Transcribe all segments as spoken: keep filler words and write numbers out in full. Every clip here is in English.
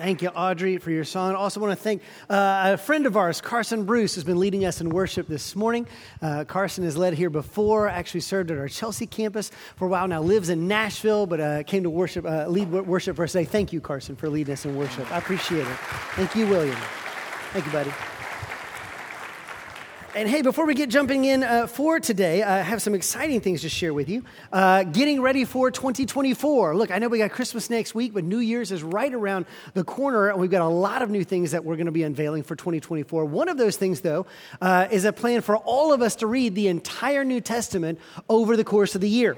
Thank you, Audrey, for your song. I also want to thank uh, a friend of ours, Carson Bruce, who's been leading us in worship this morning. Uh, Carson has led here before, actually served at our Chelsea campus for a while now, lives in Nashville, but uh, came to worship, uh, lead worship for us today. Thank you, Carson, for leading us in worship. I appreciate it. Thank you, William. Thank you, buddy. And hey, before we get jumping in uh, for today, I have some exciting things to share with you. Uh, getting ready for twenty twenty-four. Look, I know we got Christmas next week, but New Year's is right around the corner. We've got a lot of new things that we're going to be unveiling for twenty twenty-four. One of those things, though, uh, is a plan for all of us to read the entire New Testament over the course of the year.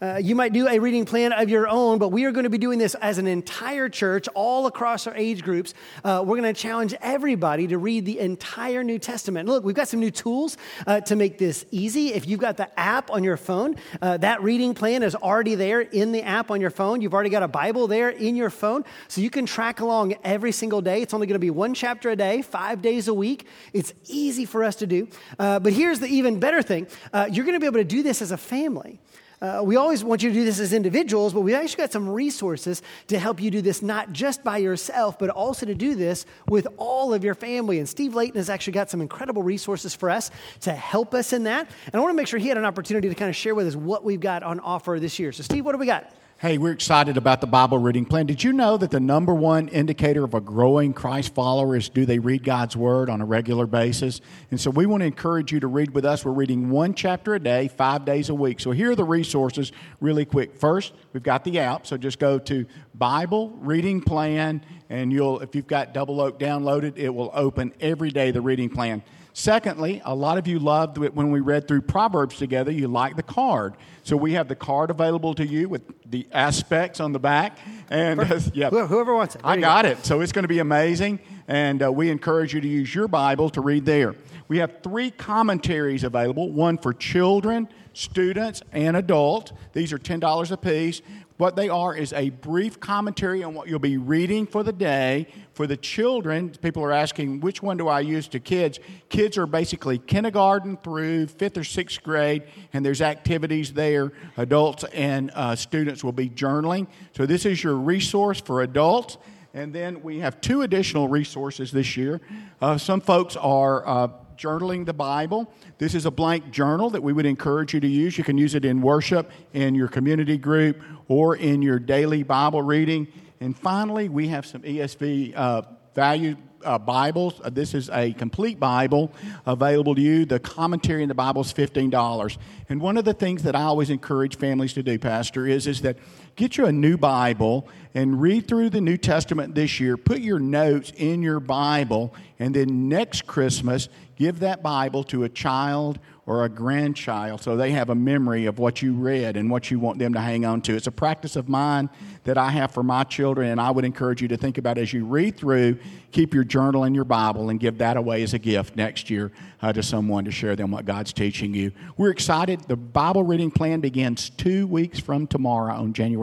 Uh, you might do a reading plan of your own, but we are going to be doing this as an entire church, all across our age groups. Uh, we're going to challenge everybody to read the entire New Testament. Look, we've got some new tools uh, to make this easy. If you've got the app on your phone, uh, that reading plan is already there in the app on your phone. You've already got a Bible there in your phone, so you can track along every single day. It's only going to be one chapter a day, five days a week. It's easy for us to do. Uh, but here's the even better thing. Uh, you're going to be able to do this as a family. Uh, we always want you to do this as individuals, but we've actually got some resources to help you do this not just by yourself, but also to do this with all of your family. And Steve Layton has actually got some incredible resources for us to help us in that. And I want to make sure he had an opportunity to kind of share with us what we've got on offer this year. So, Steve, what do we got? Hey, we're excited about the Bible reading plan. Did you know that the number one indicator of a growing Christ follower is do they read God's Word on a regular basis? And so we want to encourage you to read with us. We're reading one chapter a day, five days a week. So here are the resources really quick. First, we've got the app. So just go to Bible Reading Plan, and you'll if you've got Double Oak downloaded, it will open every day, the reading plan. Secondly, a lot of you loved when we read through Proverbs together, you liked the card. So we have the card available to you with the aspects on the back. And uh, yeah, whoever wants it. There I got go. it. So it's going to be amazing. And uh, we encourage you to use your Bible to read there. We have three commentaries available, one for children, students, and adults. These are ten dollars a piece. What they are is a brief commentary on what you'll be reading for the day. For the children, people are asking, which one do I use to kids? Kids are basically kindergarten through fifth or sixth grade, and there's activities there. Adults and uh, students will be journaling. So this is your resource for adults. And then we have two additional resources this year. Uh, some folks are Uh, Journaling the Bible. This is a blank journal that we would encourage you to use. You can use it in worship, in your community group, or in your daily Bible reading. And finally, we have some E S V uh, value uh, Bibles. Uh, this is a complete Bible available to you. The commentary in the Bible is fifteen dollars. And one of the things that I always encourage families to do, Pastor, is, is that get you a new Bible and read through the New Testament this year. Put your notes in your Bible, and then next Christmas, give that Bible to a child or a grandchild so they have a memory of what you read and what you want them to hang on to. It's a practice of mine that I have for my children, and I would encourage you to think about as you read through, keep your journal and your Bible and give that away as a gift next year uh, to someone to share them what God's teaching you. We're excited. The Bible reading plan begins two weeks from tomorrow on January first.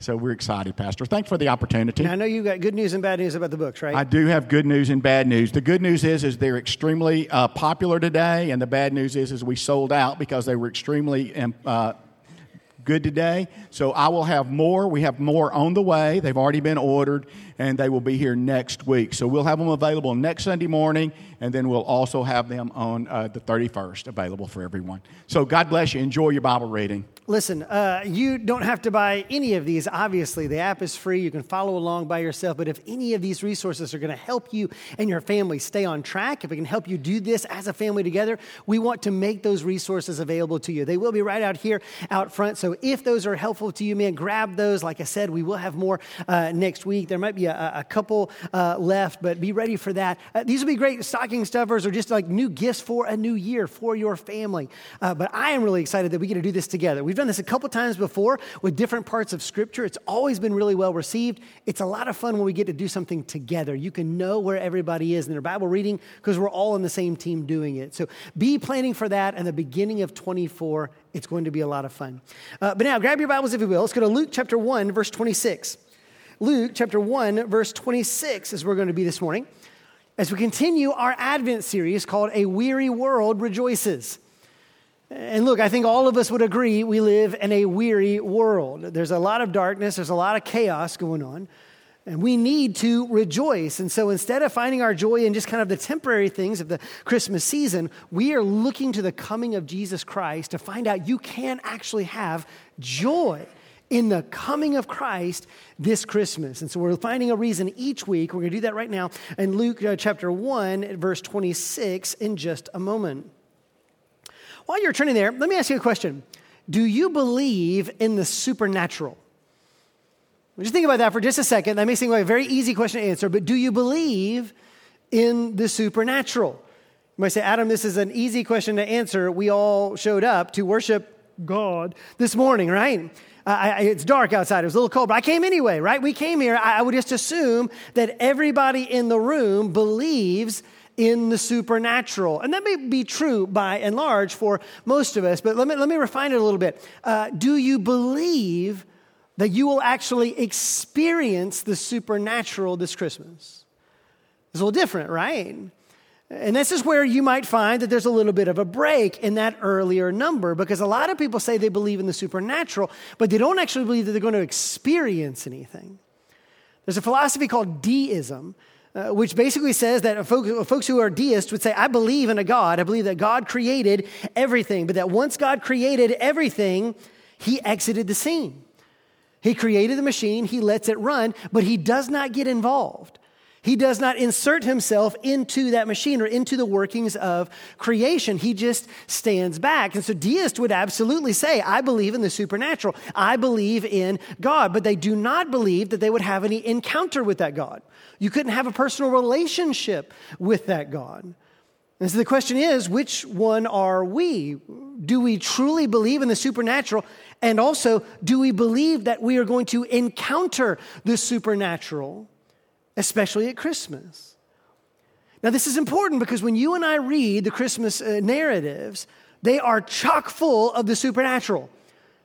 So we're excited, Pastor. Thanks for the opportunity. Now, I know you've got good news and bad news about the books, right? I do have good news and bad news. The good news is is they're extremely Uh, popular today, and the bad news is is we sold out because they were extremely uh, good today. So I will have more. We have more on the way. They've already been ordered, and they will be here next week. So we'll have them available next Sunday morning, and then we'll also have them on uh, the thirty-first available for everyone. So God bless you. Enjoy your Bible reading. Listen, uh, you don't have to buy any of these, obviously. The app is free. You can follow along by yourself. But if any of these resources are going to help you and your family stay on track, if it can help you do this as a family together, we want to make those resources available to you. They will be right out here, out front. So if those are helpful to you, man, grab those. Like I said, we will have more uh, next week. There might be a, a couple uh, left, but be ready for that. Uh, these will be great stocking stuffers or just like new gifts for a new year for your family. Uh, but I am really excited that we get to do this together. We've done this a couple times before with different parts of Scripture. It's always been really well received. It's a lot of fun when we get to do something together. You can know where everybody is in their Bible reading because we're all on the same team doing it. So be planning for that at the beginning of twenty-four. It's going to be a lot of fun. Uh, but now grab your Bibles if you will. Let's go to Luke chapter one, verse twenty-six. Luke chapter one, verse twenty-six is where we're going to be this morning as we continue our Advent series called A Weary World Rejoices. And look, I think all of us would agree we live in a weary world. There's a lot of darkness. There's a lot of chaos going on. And we need to rejoice. And so instead of finding our joy in just kind of the temporary things of the Christmas season, we are looking to the coming of Jesus Christ to find out you can actually have joy in the coming of Christ this Christmas. And so we're finding a reason each week. We're going to do that right now in Luke chapter one, verse twenty-six, in just a moment. While you're turning there, let me ask you a question. Do you believe in the supernatural? Just think about that for just a second. That may seem like a very easy question to answer, but do you believe in the supernatural? You might say, Adam, this is an easy question to answer. We all showed up to worship God this morning, right? Uh, I, it's dark outside. It was a little cold, but I came anyway, right? We came here. I, I would just assume that everybody in the room believes in the supernatural. And that may be true by and large for most of us, but let me let me refine it a little bit. Uh, do you believe that you will actually experience the supernatural this Christmas? It's a little different, right? And this is where you might find that there's a little bit of a break in that earlier number, because a lot of people say they believe in the supernatural, but they don't actually believe that they're going to experience anything. There's a philosophy called deism, uh, which basically says that folks, folks who are deists would say, I believe in a God. I believe that God created everything, but that once God created everything, he exited the scene. He created the machine. He lets it run, but he does not get involved. He does not insert himself into that machine or into the workings of creation. He just stands back. And so deists would absolutely say, I believe in the supernatural. I believe in God. But they do not believe that they would have any encounter with that God. You couldn't have a personal relationship with that God. And so the question is, which one are we? Do we truly believe in the supernatural? And also, do we believe that we are going to encounter the supernatural? Especially at Christmas. Now, this is important because when you and I read the Christmas uh, narratives, they are chock full of the supernatural.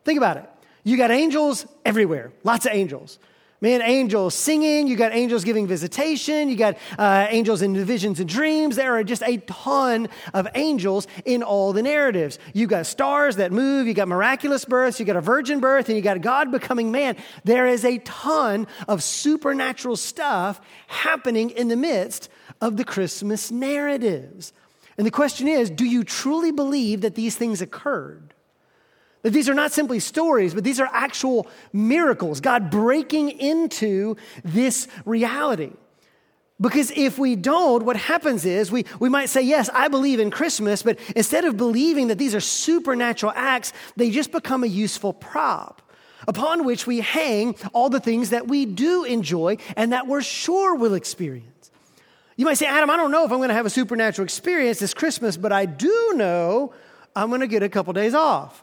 Think about it. You got angels everywhere, lots of angels. Man, angels singing, you got angels giving visitation, you got uh, angels in visions and dreams. There are just a ton of angels in all the narratives. You got stars that move, you got miraculous births, you got a virgin birth, and you got God becoming man. There is a ton of supernatural stuff happening in the midst of the Christmas narratives. And the question is, do you truly believe that these things occurred? That these are not simply stories, but these are actual miracles. God breaking into this reality. Because if we don't, what happens is we, we might say, yes, I believe in Christmas, but instead of believing that these are supernatural acts, they just become a useful prop upon which we hang all the things that we do enjoy and that we're sure we'll experience. You might say, Adam, I don't know if I'm going to have a supernatural experience this Christmas, but I do know I'm going to get a couple days off.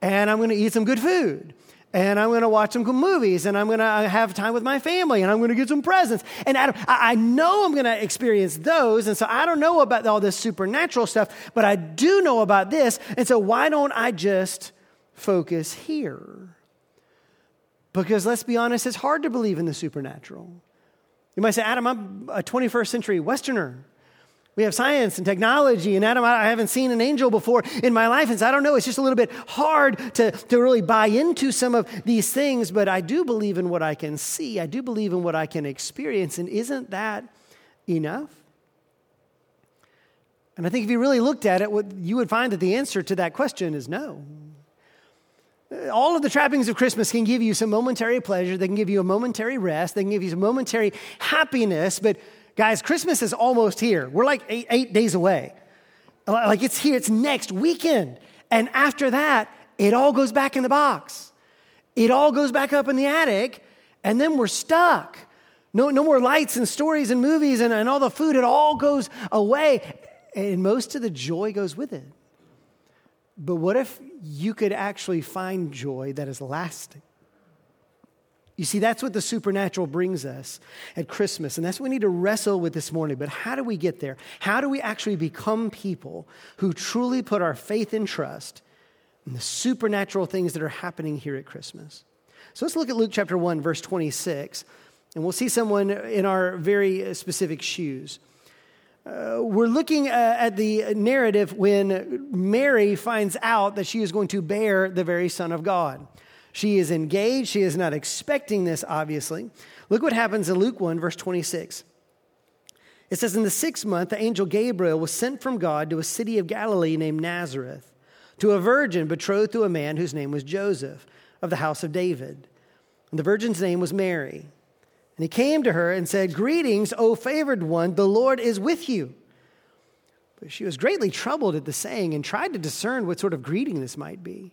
And I'm going to eat some good food. And I'm going to watch some good movies. And I'm going to have time with my family. And I'm going to get some presents. And Adam, I know I'm going to experience those. And so I don't know about all this supernatural stuff, but I do know about this. And so why don't I just focus here? Because let's be honest, it's hard to believe in the supernatural. You might say, Adam, I'm a twenty-first century Westerner. We have science and technology, and Adam, I haven't seen an angel before in my life, and so I don't know, it's just a little bit hard to, to really buy into some of these things, but I do believe in what I can see. I do believe in what I can experience, and isn't that enough? And I think if you really looked at it, what you would find that the answer to that question is no. All of the trappings of Christmas can give you some momentary pleasure, they can give you a momentary rest, they can give you some momentary happiness, but guys, Christmas is almost here. We're like eight, eight days away. Like it's here, it's next weekend. And after that, it all goes back in the box. It all goes back up in the attic, and then we're stuck. No, no more lights and stories and movies and, and all the food. It all goes away, and most of the joy goes with it. But what if you could actually find joy that is lasting? You see, that's what the supernatural brings us at Christmas, and that's what we need to wrestle with this morning. But how do we get there? How do we actually become people who truly put our faith and trust in the supernatural things that are happening here at Christmas? So let's look at Luke chapter one, verse twenty-six, and we'll see someone in our very specific shoes. Uh, we're looking uh, at the narrative when Mary finds out that she is going to bear the very Son of God. She is engaged. She is not expecting this, obviously. Look what happens in Luke one, verse twenty-six. It says, in the sixth month, the angel Gabriel was sent from God to a city of Galilee named Nazareth, to a virgin betrothed to a man whose name was Joseph, of the house of David. And the virgin's name was Mary. And he came to her and said, greetings, O favored one, the Lord is with you. But she was greatly troubled at the saying and tried to discern what sort of greeting this might be.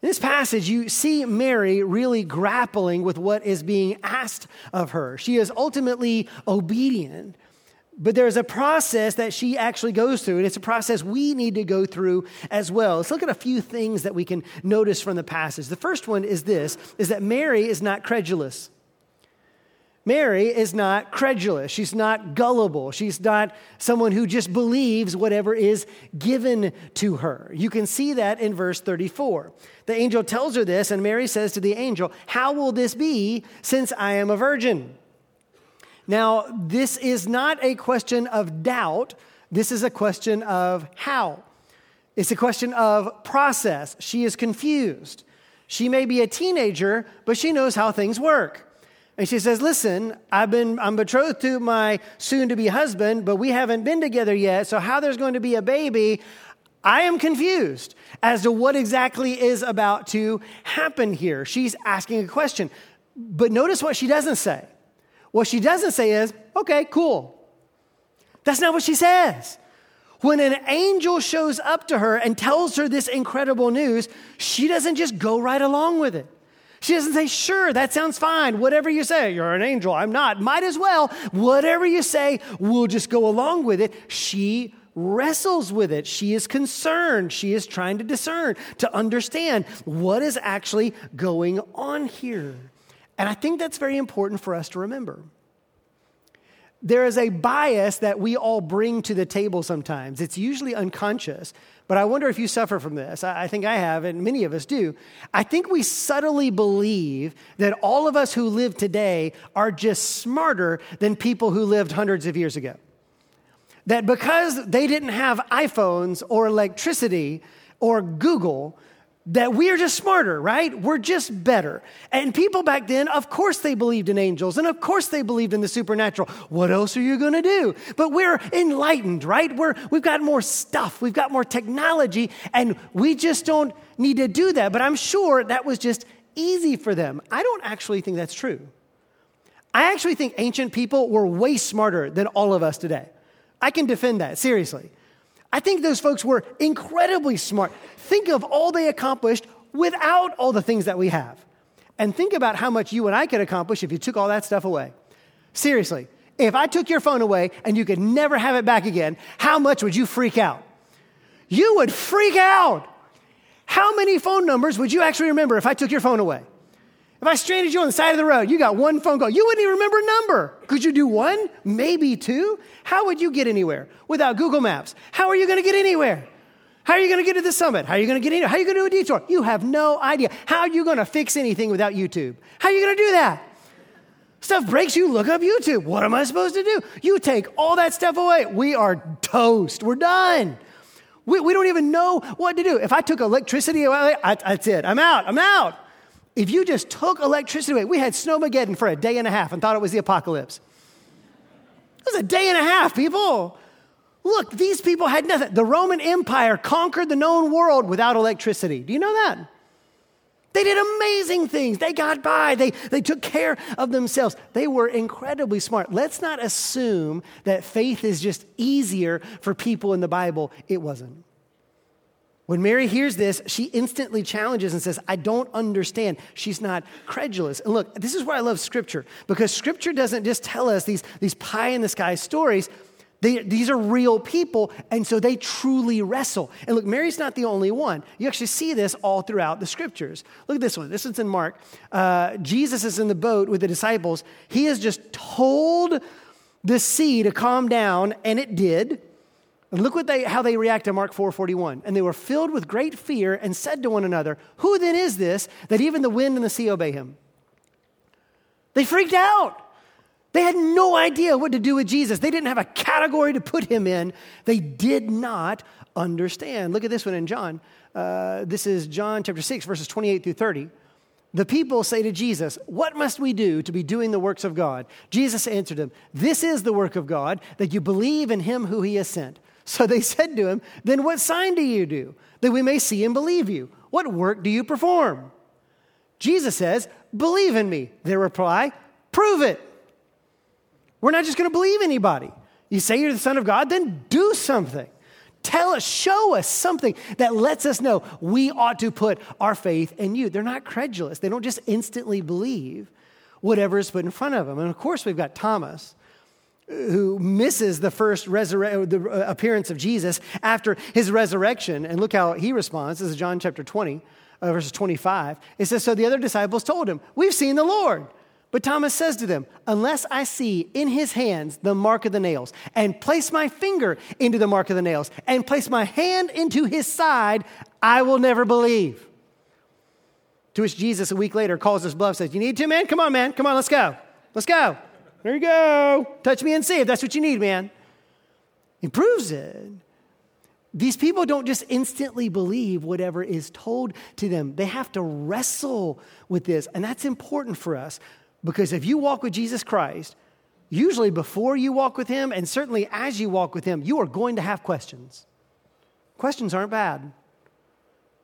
In this passage, you see Mary really grappling with what is being asked of her. She is ultimately obedient, but there's a process that she actually goes through, and it's a process we need to go through as well. Let's look at a few things that we can notice from the passage. The first one is this, is that Mary is not credulous. Mary is not credulous. She's not gullible. She's not someone who just believes whatever is given to her. You can see that in verse thirty-four. The angel tells her this, and Mary says to the angel, how will this be since I am a virgin? Now, this is not a question of doubt. This is a question of how. It's a question of process. She is confused. She may be a teenager, but she knows how things work. And she says, listen, I've been, I'm betrothed to my soon-to-be husband, but we haven't been together yet, so how there's going to be a baby, I am confused as to what exactly is about to happen here. She's asking a question. But notice what she doesn't say. What she doesn't say is, okay, cool. That's not what she says. When an angel shows up to her and tells her this incredible news, she doesn't just go right along with it. She doesn't say, sure, that sounds fine. Whatever you say, you're an angel, I'm not. Might as well. Whatever you say, we'll just go along with it. She wrestles with it. She is concerned. She is trying to discern, to understand what is actually going on here. And I think that's very important for us to remember. There is a bias that we all bring to the table sometimes. It's usually unconscious, but I wonder if you suffer from this. I think I have, and many of us do. I think we subtly believe that all of us who live today are just smarter than people who lived hundreds of years ago. That because they didn't have iPhones or electricity or Google, that we are just smarter, right? We're just better. And people back then, of course they believed in angels, and of course they believed in the supernatural. What else are you going to do? But we're enlightened, right? We're, we've got more stuff. We've got more technology, and we just don't need to do that. But I'm sure that was just easy for them. I don't actually think that's true. I actually think ancient people were way smarter than all of us today. I can defend that, seriously. I think those folks were incredibly smart. Think of all they accomplished without all the things that we have. And think about how much you and I could accomplish if you took all that stuff away. Seriously, if I took your phone away and you could never have it back again, how much would you freak out? You would freak out. How many phone numbers would you actually remember if I took your phone away? If I stranded you on the side of the road, you got one phone call. You wouldn't even remember a number. Could you do one? Maybe two? How would you get anywhere without Google Maps? How are you going to get anywhere? How are you going to get to the summit? How are you going to get anywhere? How are you going to do a detour? You have no idea. How are you going to fix anything without YouTube? How are you going to do that? Stuff breaks, you look up YouTube. What am I supposed to do? You take all that stuff away. We are toast. We're done. We, we don't even know what to do. If I took electricity away, I, that's it. I'm out. I'm out. If you just took electricity away, we had Snowmageddon for a day and a half and thought it was the apocalypse. It was a day and a half, people. Look, these people had nothing. The Roman Empire conquered the known world without electricity. Do you know that? They did amazing things. They got by. They, they took care of themselves. They were incredibly smart. Let's not assume that faith is just easier for people in the Bible. It wasn't. When Mary hears this, she instantly challenges and says, I don't understand. She's not credulous. And look, this is why I love Scripture, because Scripture doesn't just tell us these, these pie-in-the-sky stories. They, these are real people, and so they truly wrestle. And look, Mary's not the only one. You actually see this all throughout the Scriptures. Look at this one. This one's in Mark. Uh, Jesus is in the boat with the disciples. He has just told the sea to calm down, and it did. And look what they, how they react in Mark four forty-one. And they were filled with great fear and said to one another, who then is this that even the wind and the sea obey him? They freaked out. They had no idea what to do with Jesus. They didn't have a category to put him in. They did not understand. Look at this one in John. Uh, this is John chapter six, verses twenty-eight through thirty. The people say to Jesus, what must we do to be doing the works of God? Jesus answered them, this is the work of God, that you believe in him who he has sent. So they said to him, then what sign do you do, that we may see and believe you? What work do you perform? Jesus says, believe in me. Their reply, prove it. We're not just going to believe anybody. You say you're the Son of God, then do something. Tell us, show us something that lets us know we ought to put our faith in you. They're not credulous. They don't just instantly believe whatever is put in front of them. And of course, we've got Thomas, who misses the first resurre- the appearance of Jesus after his resurrection. And look how he responds. This is John chapter twenty, uh, verses twenty-five. It says, so the other disciples told him, we've seen the Lord. But Thomas says to them, unless I see in his hands the mark of the nails, and place my finger into the mark of the nails, and place my hand into his side, I will never believe. To which Jesus a week later calls his bluff, says, you need to, man? Come on, man. Come on, let's go. Let's go. There you go. Touch me and see if that's what you need, man. He proves it. These people don't just instantly believe whatever is told to them. They have to wrestle with this, and that's important for us. Because if you walk with Jesus Christ, usually before you walk with him, and certainly as you walk with him, you are going to have questions. Questions aren't bad.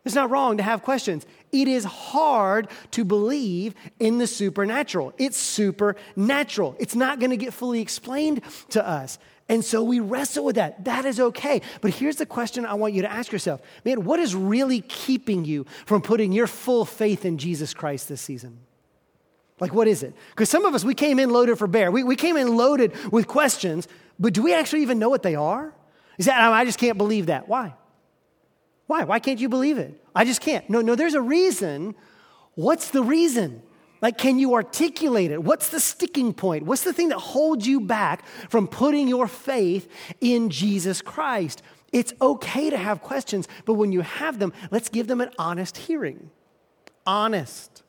It's not wrong to have questions. It is hard to believe in the supernatural. It's supernatural. It's not going to get fully explained to us. And so we wrestle with that. That is okay. But here's the question I want you to ask yourself. Man, what is really keeping you from putting your full faith in Jesus Christ this season? Like, what is it? Because some of us, we came in loaded for bear. We, we came in loaded with questions, but do we actually even know what they are? Is that, I just can't believe that. Why? Why? Why can't you believe it? I just can't. No, no, there's a reason. What's the reason? Like, can you articulate it? What's the sticking point? What's the thing that holds you back from putting your faith in Jesus Christ? It's okay to have questions, but when you have them, let's give them an honest hearing. Honest.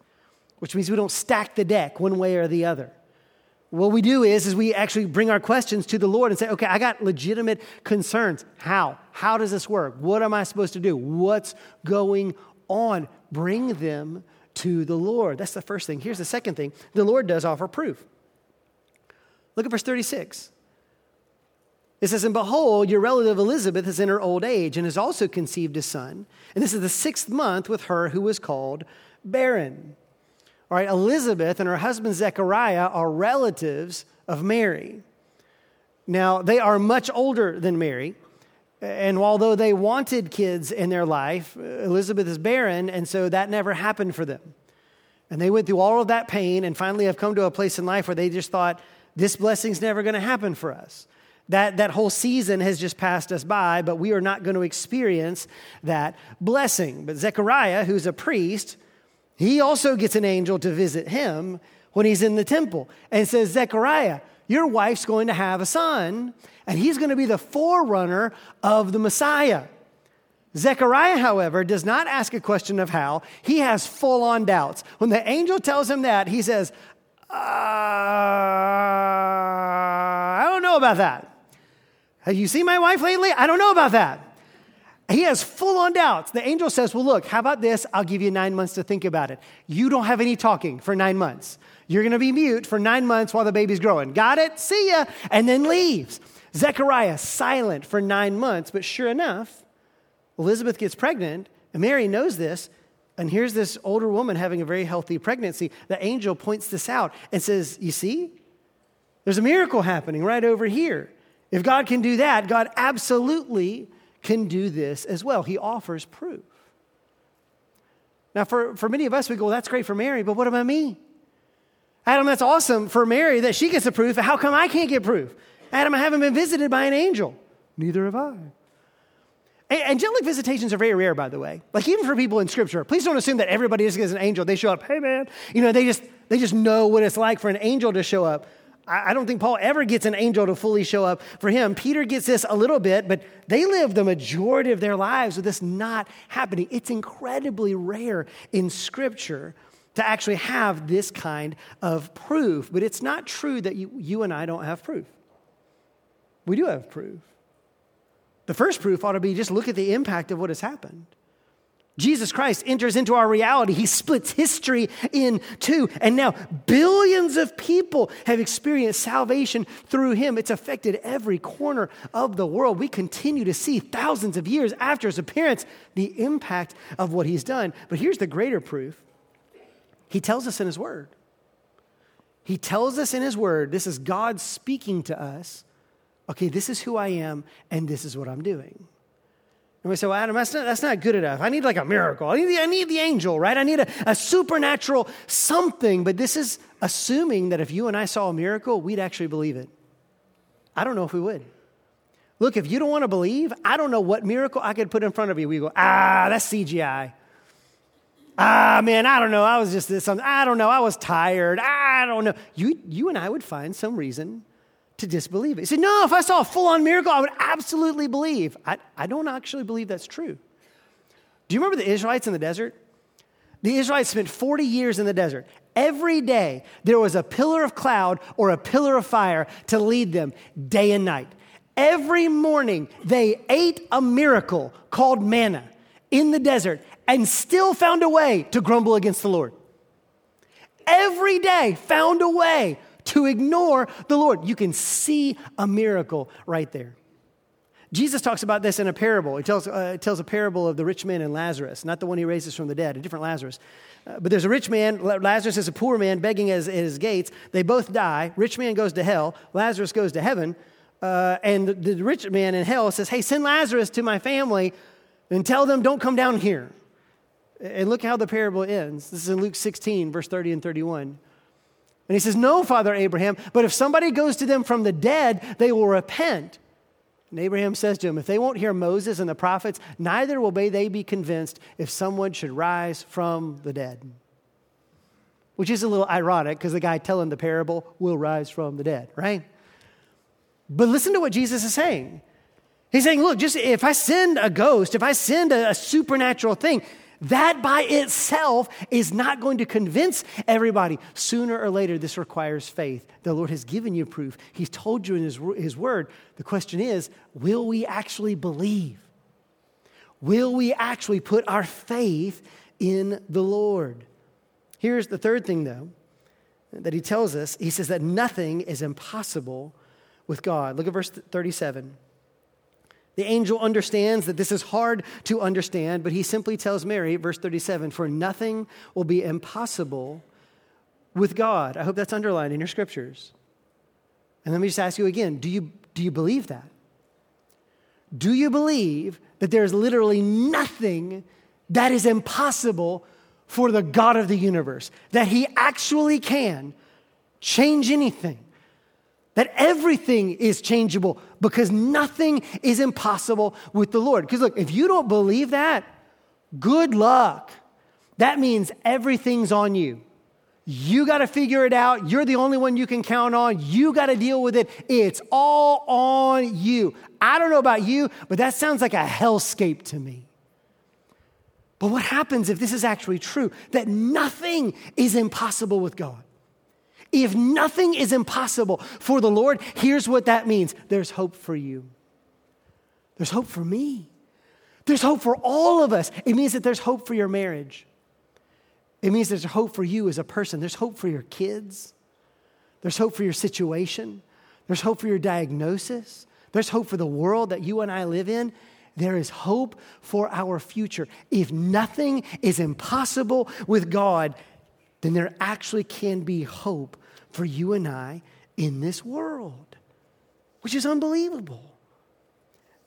Which means we don't stack the deck one way or the other. What we do is, is we actually bring our questions to the Lord and say, okay, I got legitimate concerns. How? How does this work? What am I supposed to do? What's going on? Bring them to the Lord. That's the first thing. Here's the second thing. The Lord does offer proof. Look at verse thirty-six. It says, and behold, your relative Elizabeth is in her old age and has also conceived a son. And this is the sixth month with her who was called barren. All right, Elizabeth and her husband Zechariah are relatives of Mary. Now, they are much older than Mary, and although they wanted kids in their life, Elizabeth is barren, and so that never happened for them. And they went through all of that pain and finally have come to a place in life where they just thought, this blessing's never going to happen for us. That, that whole season has just passed us by, but we are not going to experience that blessing. But Zechariah, who's a priest, he also gets an angel to visit him when he's in the temple and says, Zechariah, your wife's going to have a son, and he's going to be the forerunner of the Messiah. Zechariah, however, does not ask a question of how. He has full-on doubts. When the angel tells him that, he says, uh, I don't know about that. Have you seen my wife lately? I don't know about that. He has full-on doubts. The angel says, well, look, how about this? I'll give you nine months to think about it. You don't have any talking for nine months. You're going to be mute for nine months while the baby's growing. Got it? See ya. And then leaves. Zechariah silent for nine months. But sure enough, Elizabeth gets pregnant, and Mary knows this, And here's this older woman having a very healthy pregnancy. The angel points this out and says, you see, there's a miracle happening right over here. If God can do that, God absolutely can do this as well. He offers proof. Now, for, for many of us, we go, well, that's great for Mary, but what about me? Adam, that's awesome for Mary that she gets the proof. How come I can't get proof? Adam, I haven't been visited by an angel. Neither have I. Angelic visitations are very rare, by the way. Like, even for people in Scripture, please don't assume that everybody just gets an angel. They show up, hey, man. You know, they just they just know what it's like for an angel to show up. I, I don't think Paul ever gets an angel to fully show up for him. Peter gets this a little bit, but they live the majority of their lives with this not happening. It's incredibly rare in Scripture to actually have this kind of proof. But it's not true that you, you and I don't have proof. We do have proof. The first proof ought to be just look at the impact of what has happened. Jesus Christ enters into our reality. He splits history in two. And now billions of people have experienced salvation through him. It's affected every corner of the world. We continue to see thousands of years after his appearance the impact of what he's done. But here's the greater proof. He tells us in his word. He tells us in his word, this is God speaking to us. Okay, this is who I am, and this is what I'm doing. And we say, well, Adam, that's not, that's not good enough. I need like a miracle. I need the, I need the angel, right? I need a, a supernatural something. But this is assuming that if you and I saw a miracle, we'd actually believe it. I don't know if we would. Look, if you don't want to believe, I don't know what miracle I could put in front of you. We go, ah, that's C G I. Ah, man, I don't know. I was just this something. I don't know. I was tired. I don't know. You, you and I would find some reason to disbelieve it. He said, no, if I saw a full-on miracle, I would absolutely believe. I, I don't actually believe that's true. Do you remember the Israelites in the desert? The Israelites spent forty years in the desert. Every day, there was a pillar of cloud or a pillar of fire to lead them day and night. Every morning, they ate a miracle called manna in the desert and still found a way to grumble against the Lord. Every day, found a way to ignore the Lord. You can see a miracle right there. Jesus talks about this in a parable. He tells, uh, tells a parable of the rich man and Lazarus, not the one he raises from the dead, a different Lazarus. Uh, but there's a rich man. Lazarus is a poor man begging at his gates. They both die. Rich man goes to hell. Lazarus goes to heaven. Uh, and the, the rich man in hell says, hey, send Lazarus to my family and tell them don't come down here. And look how the parable ends. This is in Luke sixteen, verse thirty and thirty-one. And he says, no, Father Abraham, but if somebody goes to them from the dead, they will repent. And Abraham says to him, if they won't hear Moses and the prophets, neither will they be convinced if someone should rise from the dead. Which is a little ironic because the guy telling the parable will rise from the dead, right? But listen to what Jesus is saying. He's saying, look, just if I send a ghost, if I send a, a supernatural thing, that by itself is not going to convince everybody. Sooner or later, this requires faith. The Lord has given you proof. He's told you in his, his word. The question is, will we actually believe? Will we actually put our faith in the Lord? Here's the third thing, though, that he tells us. He says that nothing is impossible with God. Look at verse thirty-seven. The angel understands that this is hard to understand, but he simply tells Mary, verse thirty-seven, for nothing will be impossible with God. I hope that's underlined in your scriptures. And let me just ask you again, do you, do you believe that? Do you believe that there's literally nothing that is impossible for the God of the universe? That he actually can change anything? That everything is changeable because nothing is impossible with the Lord. Because look, if you don't believe that, good luck. That means everything's on you. You got to figure it out. You're the only one you can count on. You got to deal with it. It's all on you. I don't know about you, but that sounds like a hellscape to me. But what happens if this is actually true? That nothing is impossible with God. If nothing is impossible for the Lord, here's what that means. There's hope for you. There's hope for me. There's hope for all of us. It means that there's hope for your marriage. It means there's hope for you as a person. There's hope for your kids. There's hope for your situation. There's hope for your diagnosis. There's hope for the world that you and I live in. There is hope for our future. If nothing is impossible with God, then there actually can be hope for you and I in this world, which is unbelievable.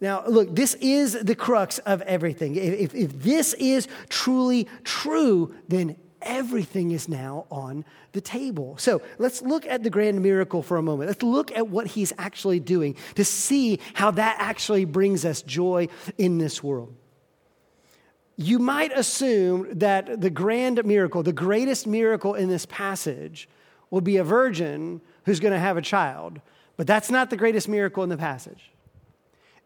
Now, look, this is the crux of everything. If, if this is truly true, then everything is now on the table. So let's look at the grand miracle for a moment. Let's look at what he's actually doing to see how that actually brings us joy in this world. You might assume that the grand miracle, the greatest miracle in this passage, will be a virgin who's going to have a child. But that's not the greatest miracle in the passage.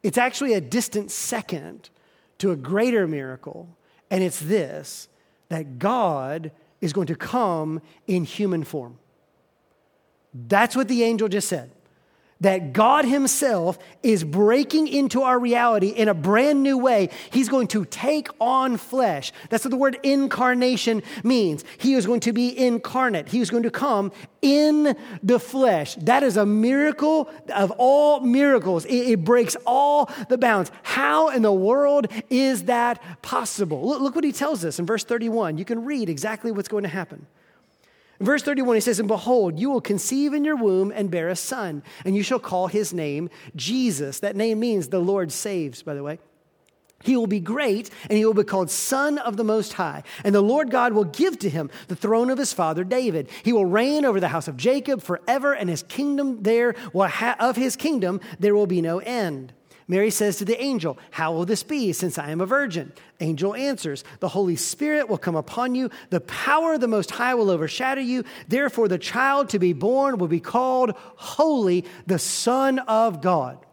It's actually a distant second to a greater miracle, and it's this, that God is going to come in human form. That's what the angel just said, that God himself is breaking into our reality in a brand new way. He's going to take on flesh. That's what the word incarnation means. He is going to be incarnate. He is going to come in the flesh. That is a miracle of all miracles. It, it breaks all the bounds. How in the world is that possible? Look, look what he tells us in verse thirty-one. You can read exactly what's going to happen. In verse thirty-one, he says, "And behold, you will conceive in your womb and bear a son, and you shall call his name Jesus." That name means the Lord saves, by the way. "He will be great, and he will be called Son of the Most High. And the Lord God will give to him the throne of his father David. He will reign over the house of Jacob forever, and his kingdom there will ha- of his kingdom there will be no end." Mary says to the angel, "How will this be, since I am a virgin?" Angel answers, "The Holy Spirit will come upon you. The power of the Most High will overshadow you. Therefore, the child to be born will be called Holy, the Son of God."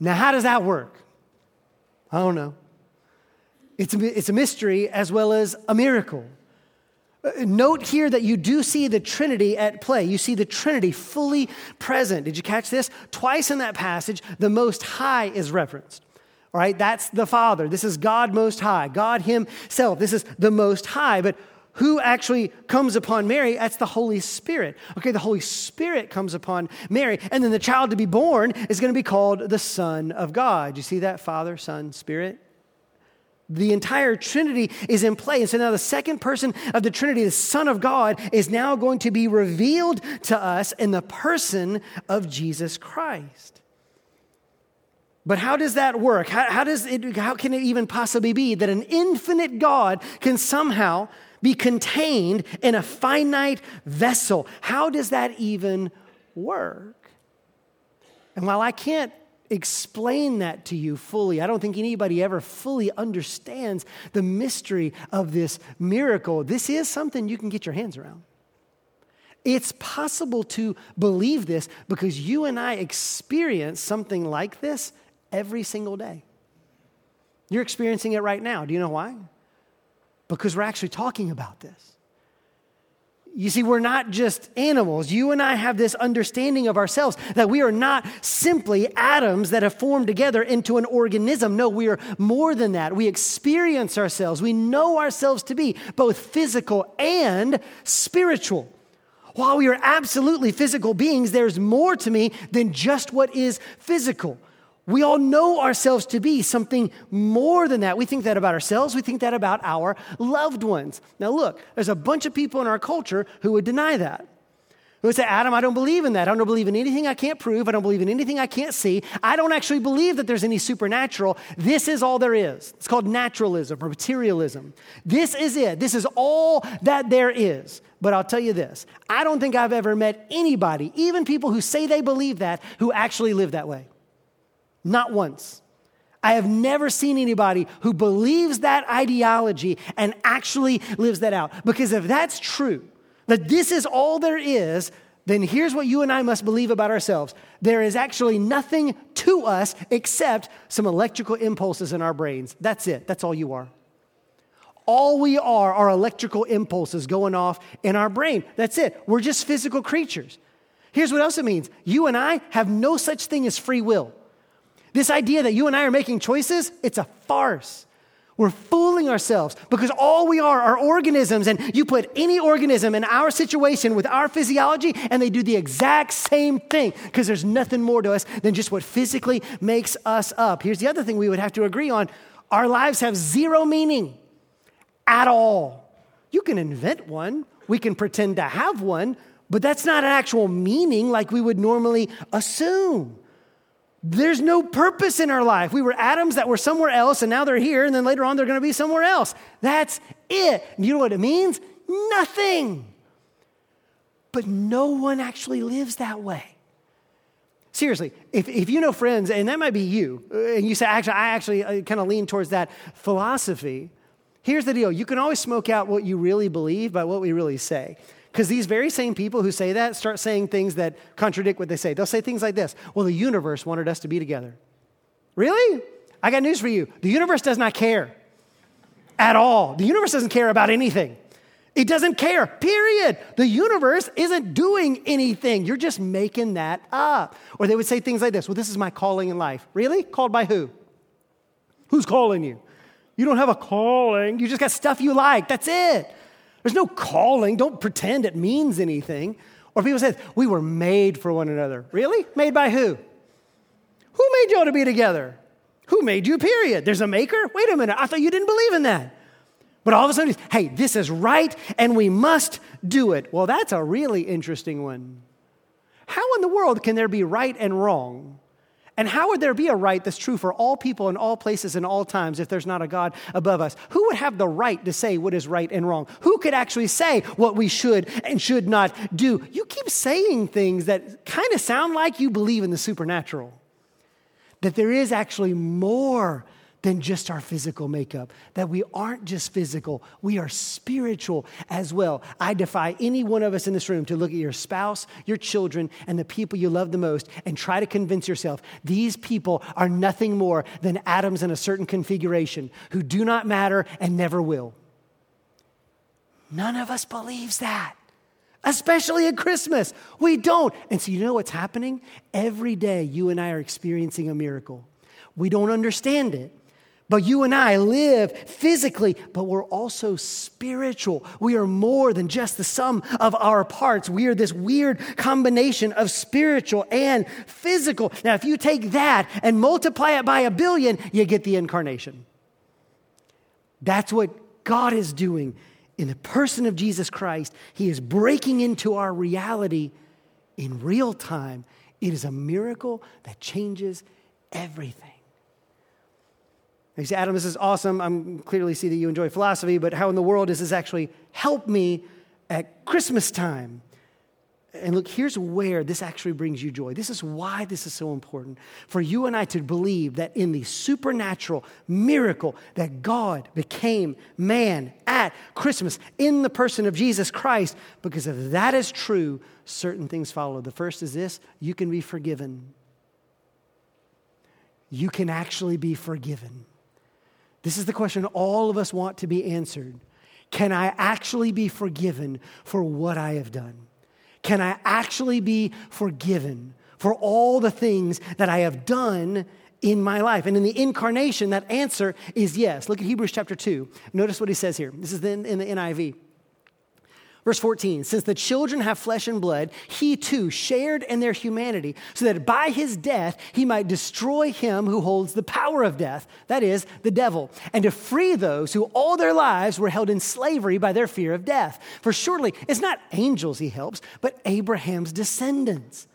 Now, how does that work? I don't know. It's a, it's a mystery as well as a miracle. Note here that you do see the Trinity at play. You see the Trinity fully present. Did you catch this? Twice in that passage, the Most High is referenced. All right, that's the Father. This is God Most High, God himself. This is the Most High. But who actually comes upon Mary? That's the Holy Spirit. Okay, the Holy Spirit comes upon Mary. And then the child to be born is going to be called the Son of God. You see that? Father, Son, Spirit. The entire Trinity is in play. And so now the second person of the Trinity, the Son of God, is now going to be revealed to us in the person of Jesus Christ. But how does that work? How, how does it, how can it even possibly be that an infinite God can somehow be contained in a finite vessel? How does that even work? And while I can't explain that to you fully, I don't think anybody ever fully understands the mystery of this miracle. This is something you can get your hands around. It's possible to believe this because you and I experience something like this every single day. You're experiencing it right now. Do you know why? Because we're actually talking about this. You see, we're not just animals. You and I have this understanding of ourselves that we are not simply atoms that have formed together into an organism. No, we are more than that. We experience ourselves. We know ourselves to be both physical and spiritual. While we are absolutely physical beings, there's more to me than just what is physical. We all know ourselves to be something more than that. We think that about ourselves. We think that about our loved ones. Now look, there's a bunch of people in our culture who would deny that. Who would say, "Adam, I don't believe in that. I don't believe in anything I can't prove. I don't believe in anything I can't see. I don't actually believe that there's any supernatural. This is all there is." It's called naturalism or materialism. This is it. This is all that there is. But I'll tell you this, I don't think I've ever met anybody, even people who say they believe that, who actually live that way. Not once. I have never seen anybody who believes that ideology and actually lives that out. Because if that's true, that this is all there is, then here's what you and I must believe about ourselves. There is actually nothing to us except some electrical impulses in our brains. That's it. That's all you are. All we are are electrical impulses going off in our brain. That's it. We're just physical creatures. Here's what else it means. You and I have no such thing as free will. This idea that you and I are making choices, it's a farce. We're fooling ourselves because all we are are organisms, and you put any organism in our situation with our physiology and they do the exact same thing because there's nothing more to us than just what physically makes us up. Here's the other thing we would have to agree on. Our lives have zero meaning at all. You can invent one. We can pretend to have one, but that's not an actual meaning like we would normally assume. There's no purpose in our life. We were atoms that were somewhere else, and now they're here, and then later on they're going to be somewhere else. That's it. You know what it means? Nothing. But no one actually lives that way. Seriously, if, if you know friends, and that might be you, and you say, actually, I actually kind of lean towards that philosophy. Here's the deal. You can always smoke out what you really believe by what we really say. Because these very same people who say that start saying things that contradict what they say. They'll say things like this. Well, the universe wanted us to be together. Really? I got news for you. The universe does not care at all. The universe doesn't care about anything. It doesn't care, period. The universe isn't doing anything. You're just making that up. Or they would say things like this. Well, this is my calling in life. Really? Called by who? Who's calling you? You don't have a calling. You just got stuff you like. That's it. There's no calling. Don't pretend it means anything. Or people say, we were made for one another. Really? Made by who? Who made y'all to be together? Who made you, period? There's a maker? Wait a minute. I thought you didn't believe in that. But all of a sudden, hey, this is right and we must do it. Well, that's a really interesting one. How in the world can there be right and wrong? And how would there be a right that's true for all people in all places and all times if there's not a God above us? Who would have the right to say what is right and wrong? Who could actually say what we should and should not do? You keep saying things that kind of sound like you believe in the supernatural, that there is actually more than just our physical makeup, that we aren't just physical, we are spiritual as well. I defy any one of us in this room to look at your spouse, your children, and the people you love the most and try to convince yourself these people are nothing more than atoms in a certain configuration who do not matter and never will. None of us believes that. Especially at Christmas, we don't. And so you know what's happening? Every day you and I are experiencing a miracle. We don't understand it. But you and I live physically, but we're also spiritual. We are more than just the sum of our parts. We are this weird combination of spiritual and physical. Now, if you take that and multiply it by a billion, you get the incarnation. That's what God is doing in the person of Jesus Christ. He is breaking into our reality in real time. It is a miracle that changes everything. You say, Adam, this is awesome. I clearly see that you enjoy philosophy, but how in the world does this actually help me at Christmas time? And look, here's where this actually brings you joy. This is why this is so important for you and I to believe that in the supernatural miracle that God became man at Christmas in the person of Jesus Christ, because if that is true, certain things follow. The first is this: you can be forgiven. You can actually be forgiven. This is the question all of us want to be answered. Can I actually be forgiven for what I have done? Can I actually be forgiven for all the things that I have done in my life? And in the incarnation, that answer is yes. Look at Hebrews chapter two. Notice what he says here. This is in, in the N I V. Verse fourteen, since the children have flesh and blood, he too shared in their humanity so that by his death, he might destroy him who holds the power of death, that is, the devil, and to free those who all their lives were held in slavery by their fear of death. For surely it's not angels he helps, but Abraham's descendants.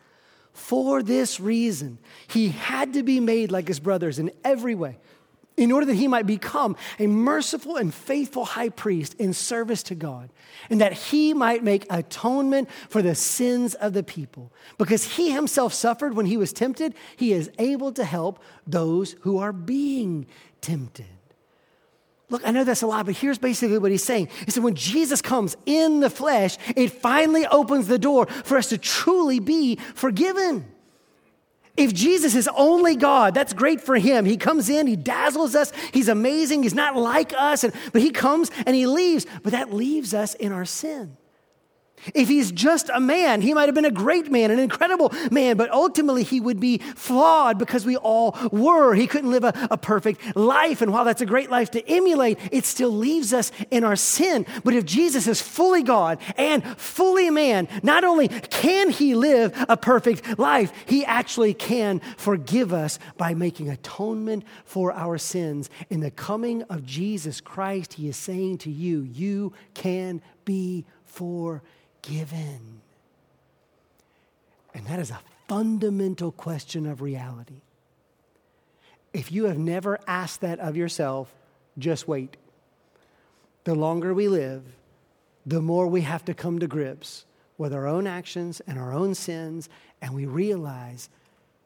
For this reason, he had to be made like his brothers in every way, in order that he might become a merciful and faithful high priest in service to God, and that he might make atonement for the sins of the people. Because he himself suffered when he was tempted, he is able to help those who are being tempted. Look, I know that's a lot, but here's basically what he's saying. He said, when Jesus comes in the flesh, it finally opens the door for us to truly be forgiven. If Jesus is only God, that's great for him. He comes in, he dazzles us, he's amazing, he's not like us, and, but he comes and he leaves, but that leaves us in our sin. If he's just a man, he might have been a great man, an incredible man, but ultimately he would be flawed because we all were. He couldn't live a, a perfect life. And while that's a great life to emulate, it still leaves us in our sin. But if Jesus is fully God and fully man, not only can he live a perfect life, he actually can forgive us by making atonement for our sins. In the coming of Jesus Christ, he is saying to you, you can be forgiven. Given. And that is a fundamental question of reality. If you have never asked that of yourself, just wait. The longer we live, the more we have to come to grips with our own actions and our own sins, and we realize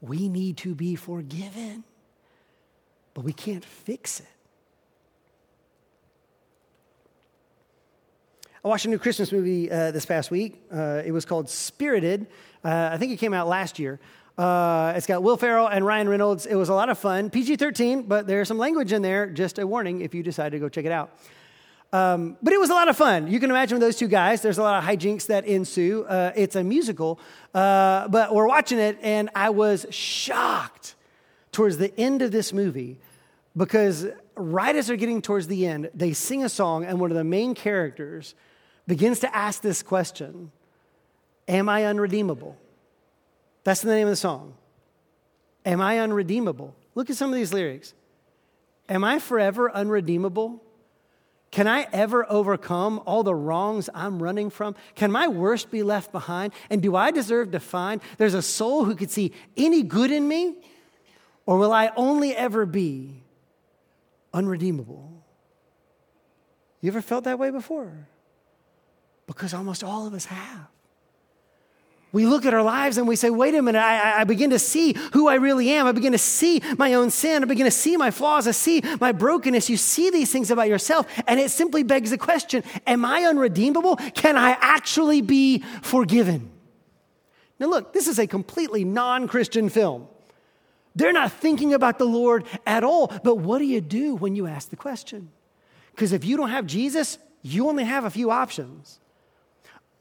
we need to be forgiven, but we can't fix it. I watched a new Christmas movie uh, this past week. Uh, it was called Spirited. Uh, I think it came out last year. Uh, it's got Will Ferrell and Ryan Reynolds. It was a lot of fun. P G thirteen, but there's some language in there. Just a warning if you decide to go check it out. Um, but it was a lot of fun. You can imagine those two guys. There's a lot of hijinks that ensue. Uh, it's a musical, uh, but we're watching it, and I was shocked towards the end of this movie because right as they're getting towards the end, they sing a song, and one of the main characters begins to ask this question, am I unredeemable? That's the name of the song. Am I unredeemable? Look at some of these lyrics. Am I forever unredeemable? Can I ever overcome all the wrongs I'm running from? Can my worst be left behind? And do I deserve to find there's a soul who could see any good in me? Or will I only ever be unredeemable? You ever felt that way before? Because almost all of us have. We look at our lives and we say, wait a minute, I, I begin to see who I really am. I begin to see my own sin. I begin to see my flaws. I see my brokenness. You see these things about yourself, and it simply begs the question, am I unredeemable? Can I actually be forgiven? Now look, this is a completely non-Christian film. They're not thinking about the Lord at all. But what do you do when you ask the question? Because if you don't have Jesus, you only have a few options.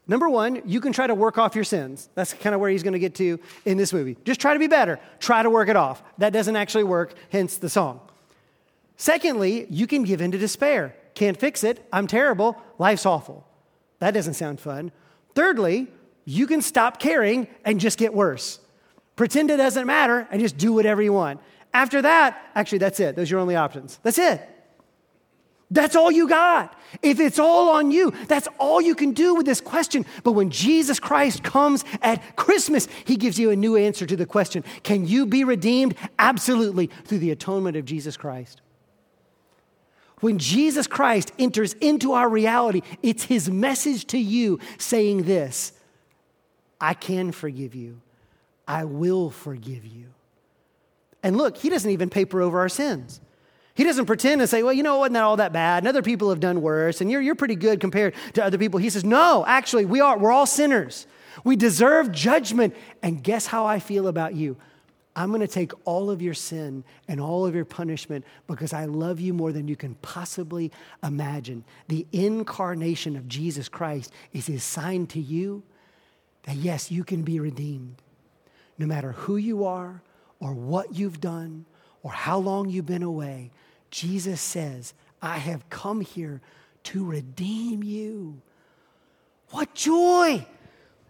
Number one, you can try to work off your sins. That's kind of where he's going to get to in this movie. Just try to be better. Try to work it off. That doesn't actually work, hence the song. Secondly, you can give in to despair. Can't fix it. I'm terrible. Life's awful. That doesn't sound fun. Thirdly, you can stop caring and just get worse. Pretend it doesn't matter and just do whatever you want. After that, actually, that's it. Those are your only options. That's it. That's all you got. If it's all on you, that's all you can do with this question. But when Jesus Christ comes at Christmas, he gives you a new answer to the question. Can you be redeemed? Absolutely, through the atonement of Jesus Christ. When Jesus Christ enters into our reality, it's his message to you saying this, I can forgive you. I will forgive you. And look, he doesn't even paper over our sins. He doesn't pretend and say, well, you know, it wasn't that all that bad, and other people have done worse, and you're, you're pretty good compared to other people. He says, no, actually, we are. We're all sinners. We deserve judgment. And guess how I feel about you? I'm going to take all of your sin and all of your punishment because I love you more than you can possibly imagine. The incarnation of Jesus Christ is his sign to you that, yes, you can be redeemed. No matter who you are or what you've done or how long you've been away, Jesus says, I have come here to redeem you. What joy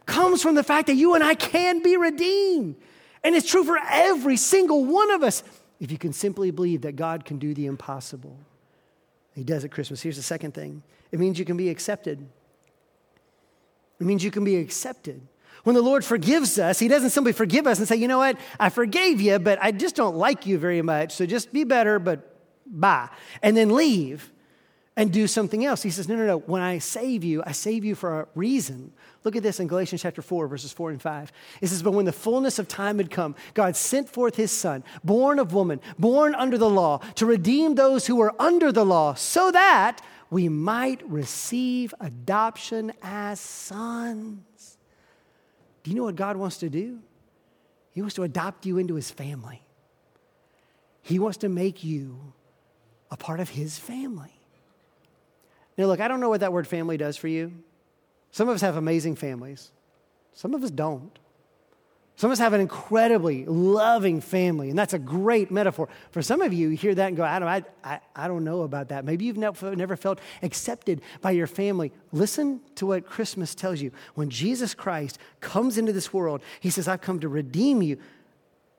comes from the fact that you and I can be redeemed. And it's true for every single one of us if you can simply believe that God can do the impossible. He does at Christmas. Here's the second thing. It means you can be accepted. It means you can be accepted. When the Lord forgives us, he doesn't simply forgive us and say, you know what, I forgave you, but I just don't like you very much, so just be better, but bye, and then leave and do something else. He says, no, no, no, when I save you, I save you for a reason. Look at this in Galatians chapter four, verses four and five. It says, but when the fullness of time had come, God sent forth his son, born of woman, born under the law, to redeem those who were under the law, so that we might receive adoption as sons. Do you know what God wants to do? He wants to adopt you into his family. He wants to make you a part of his family. Now, look, I don't know what that word family does for you. Some of us have amazing families. Some of us don't. Some of us have an incredibly loving family, and that's a great metaphor. For some of you, you hear that and go, I don't, I, I, I don't know about that. Maybe you've never felt accepted by your family. Listen to what Christmas tells you. When Jesus Christ comes into this world, he says, I've come to redeem you,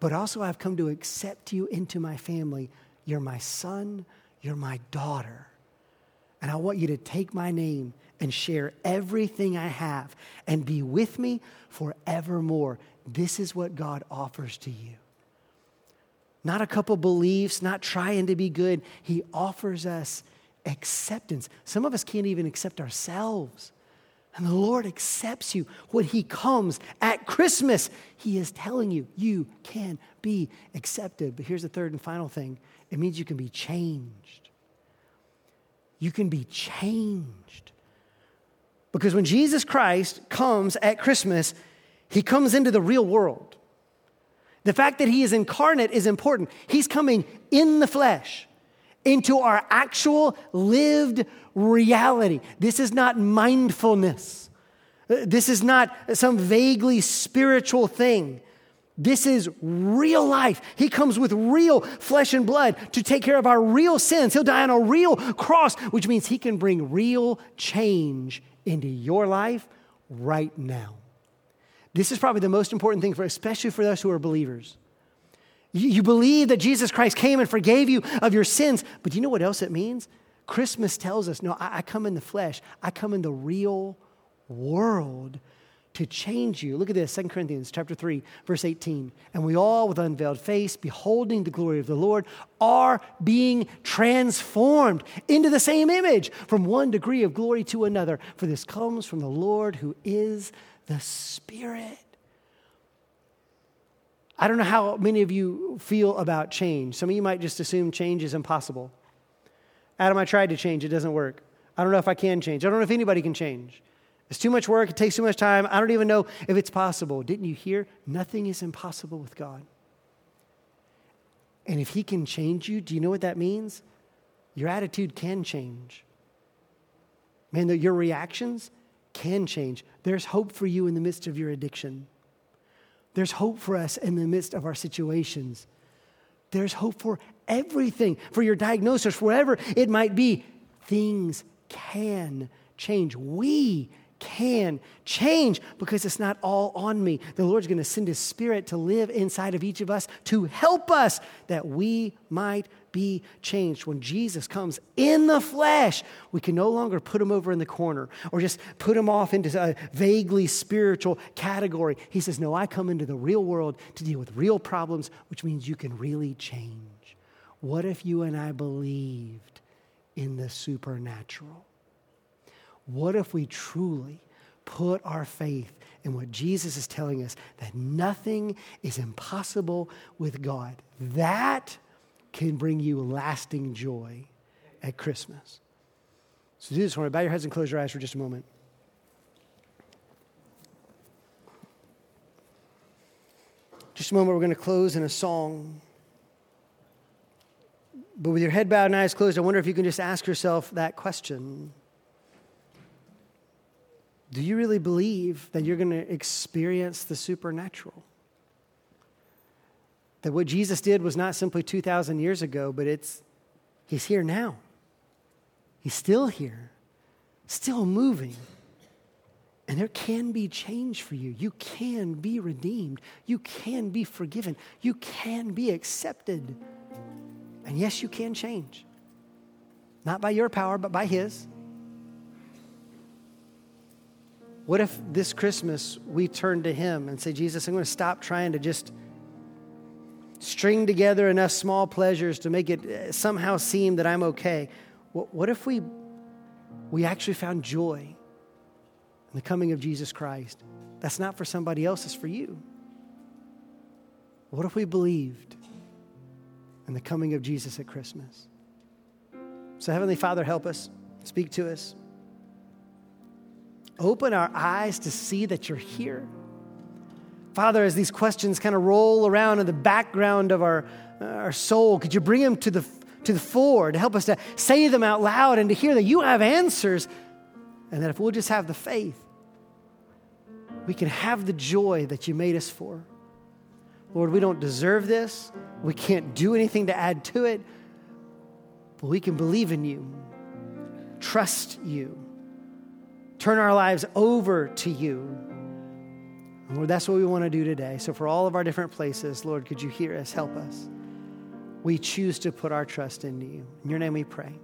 but also I've come to accept you into my family. You're my son, you're my daughter, and I want you to take my name and share everything I have and be with me forevermore. This is what God offers to you. Not a couple beliefs, not trying to be good. He offers us acceptance. Some of us can't even accept ourselves. And the Lord accepts you when he comes at Christmas. He is telling you, you can be accepted. But here's the third and final thing. It means you can be changed. You can be changed. Because when Jesus Christ comes at Christmas, he comes into the real world. The fact that he is incarnate is important. He's coming in the flesh, into our actual lived reality. This is not mindfulness. This is not some vaguely spiritual thing. This is real life. He comes with real flesh and blood to take care of our real sins. He'll die on a real cross, which means he can bring real change into your life right now. This is probably the most important thing, for, especially for us who are believers. You, you believe that Jesus Christ came and forgave you of your sins, but do you know what else it means? Christmas tells us, no, I, I come in the flesh. I come in the real world to change you. Look at this, Second Corinthians chapter three, verse eighteen. And we all with unveiled face, beholding the glory of the Lord, are being transformed into the same image from one degree of glory to another. For this comes from the Lord who is the Spirit. I don't know how many of you feel about change. Some of you might just assume change is impossible. Adam, I tried to change. It doesn't work. I don't know if I can change. I don't know if anybody can change. It's too much work. It takes too much time. I don't even know if it's possible. Didn't you hear? Nothing is impossible with God. And if he can change you, do you know what that means? Your attitude can change. Man, your reactions can change. There's hope for you in the midst of your addiction. There's hope for us in the midst of our situations. There's hope for everything, for your diagnosis, wherever it might be. Things can change. We can change because it's not all on me. The Lord's going to send his Spirit to live inside of each of us to help us that we might be changed. When Jesus comes in the flesh, we can no longer put him over in the corner or just put him off into a vaguely spiritual category. He says, no, I come into the real world to deal with real problems, which means you can really change. What if you and I believed in the supernatural? What if we truly put our faith in what Jesus is telling us, that nothing is impossible with God? That can bring you lasting joy at Christmas. So do this one. Bow your heads and close your eyes for just a moment. Just a moment, we're going to close in a song. But with your head bowed and eyes closed, I wonder if you can just ask yourself that question. Do you really believe that you're going to experience the supernatural? That what Jesus did was not simply two thousand years ago, but it's, he's here now. He's still here, still moving. And there can be change for you. You can be redeemed. You can be forgiven. You can be accepted. And yes, you can change. Not by your power, but by his. What if this Christmas we turn to him and say, Jesus, I'm going to stop trying to just string together enough small pleasures to make it somehow seem that I'm okay. What if we we actually found joy in the coming of Jesus Christ? That's not for somebody else, it's for you. What if we believed in the coming of Jesus at Christmas? So Heavenly Father, help us, speak to us. Open our eyes to see that you're here. Father, as these questions kind of roll around in the background of our, uh, our soul, could you bring them to the, to the fore to help us to say them out loud and to hear that you have answers, and that if we'll just have the faith, we can have the joy that you made us for. Lord, we don't deserve this. We can't do anything to add to it. But we can believe in you, trust you, turn our lives over to you. And Lord, that's what we want to do today. So for all of our different places, Lord, could you hear us, help us? We choose to put our trust into you. In your name we pray.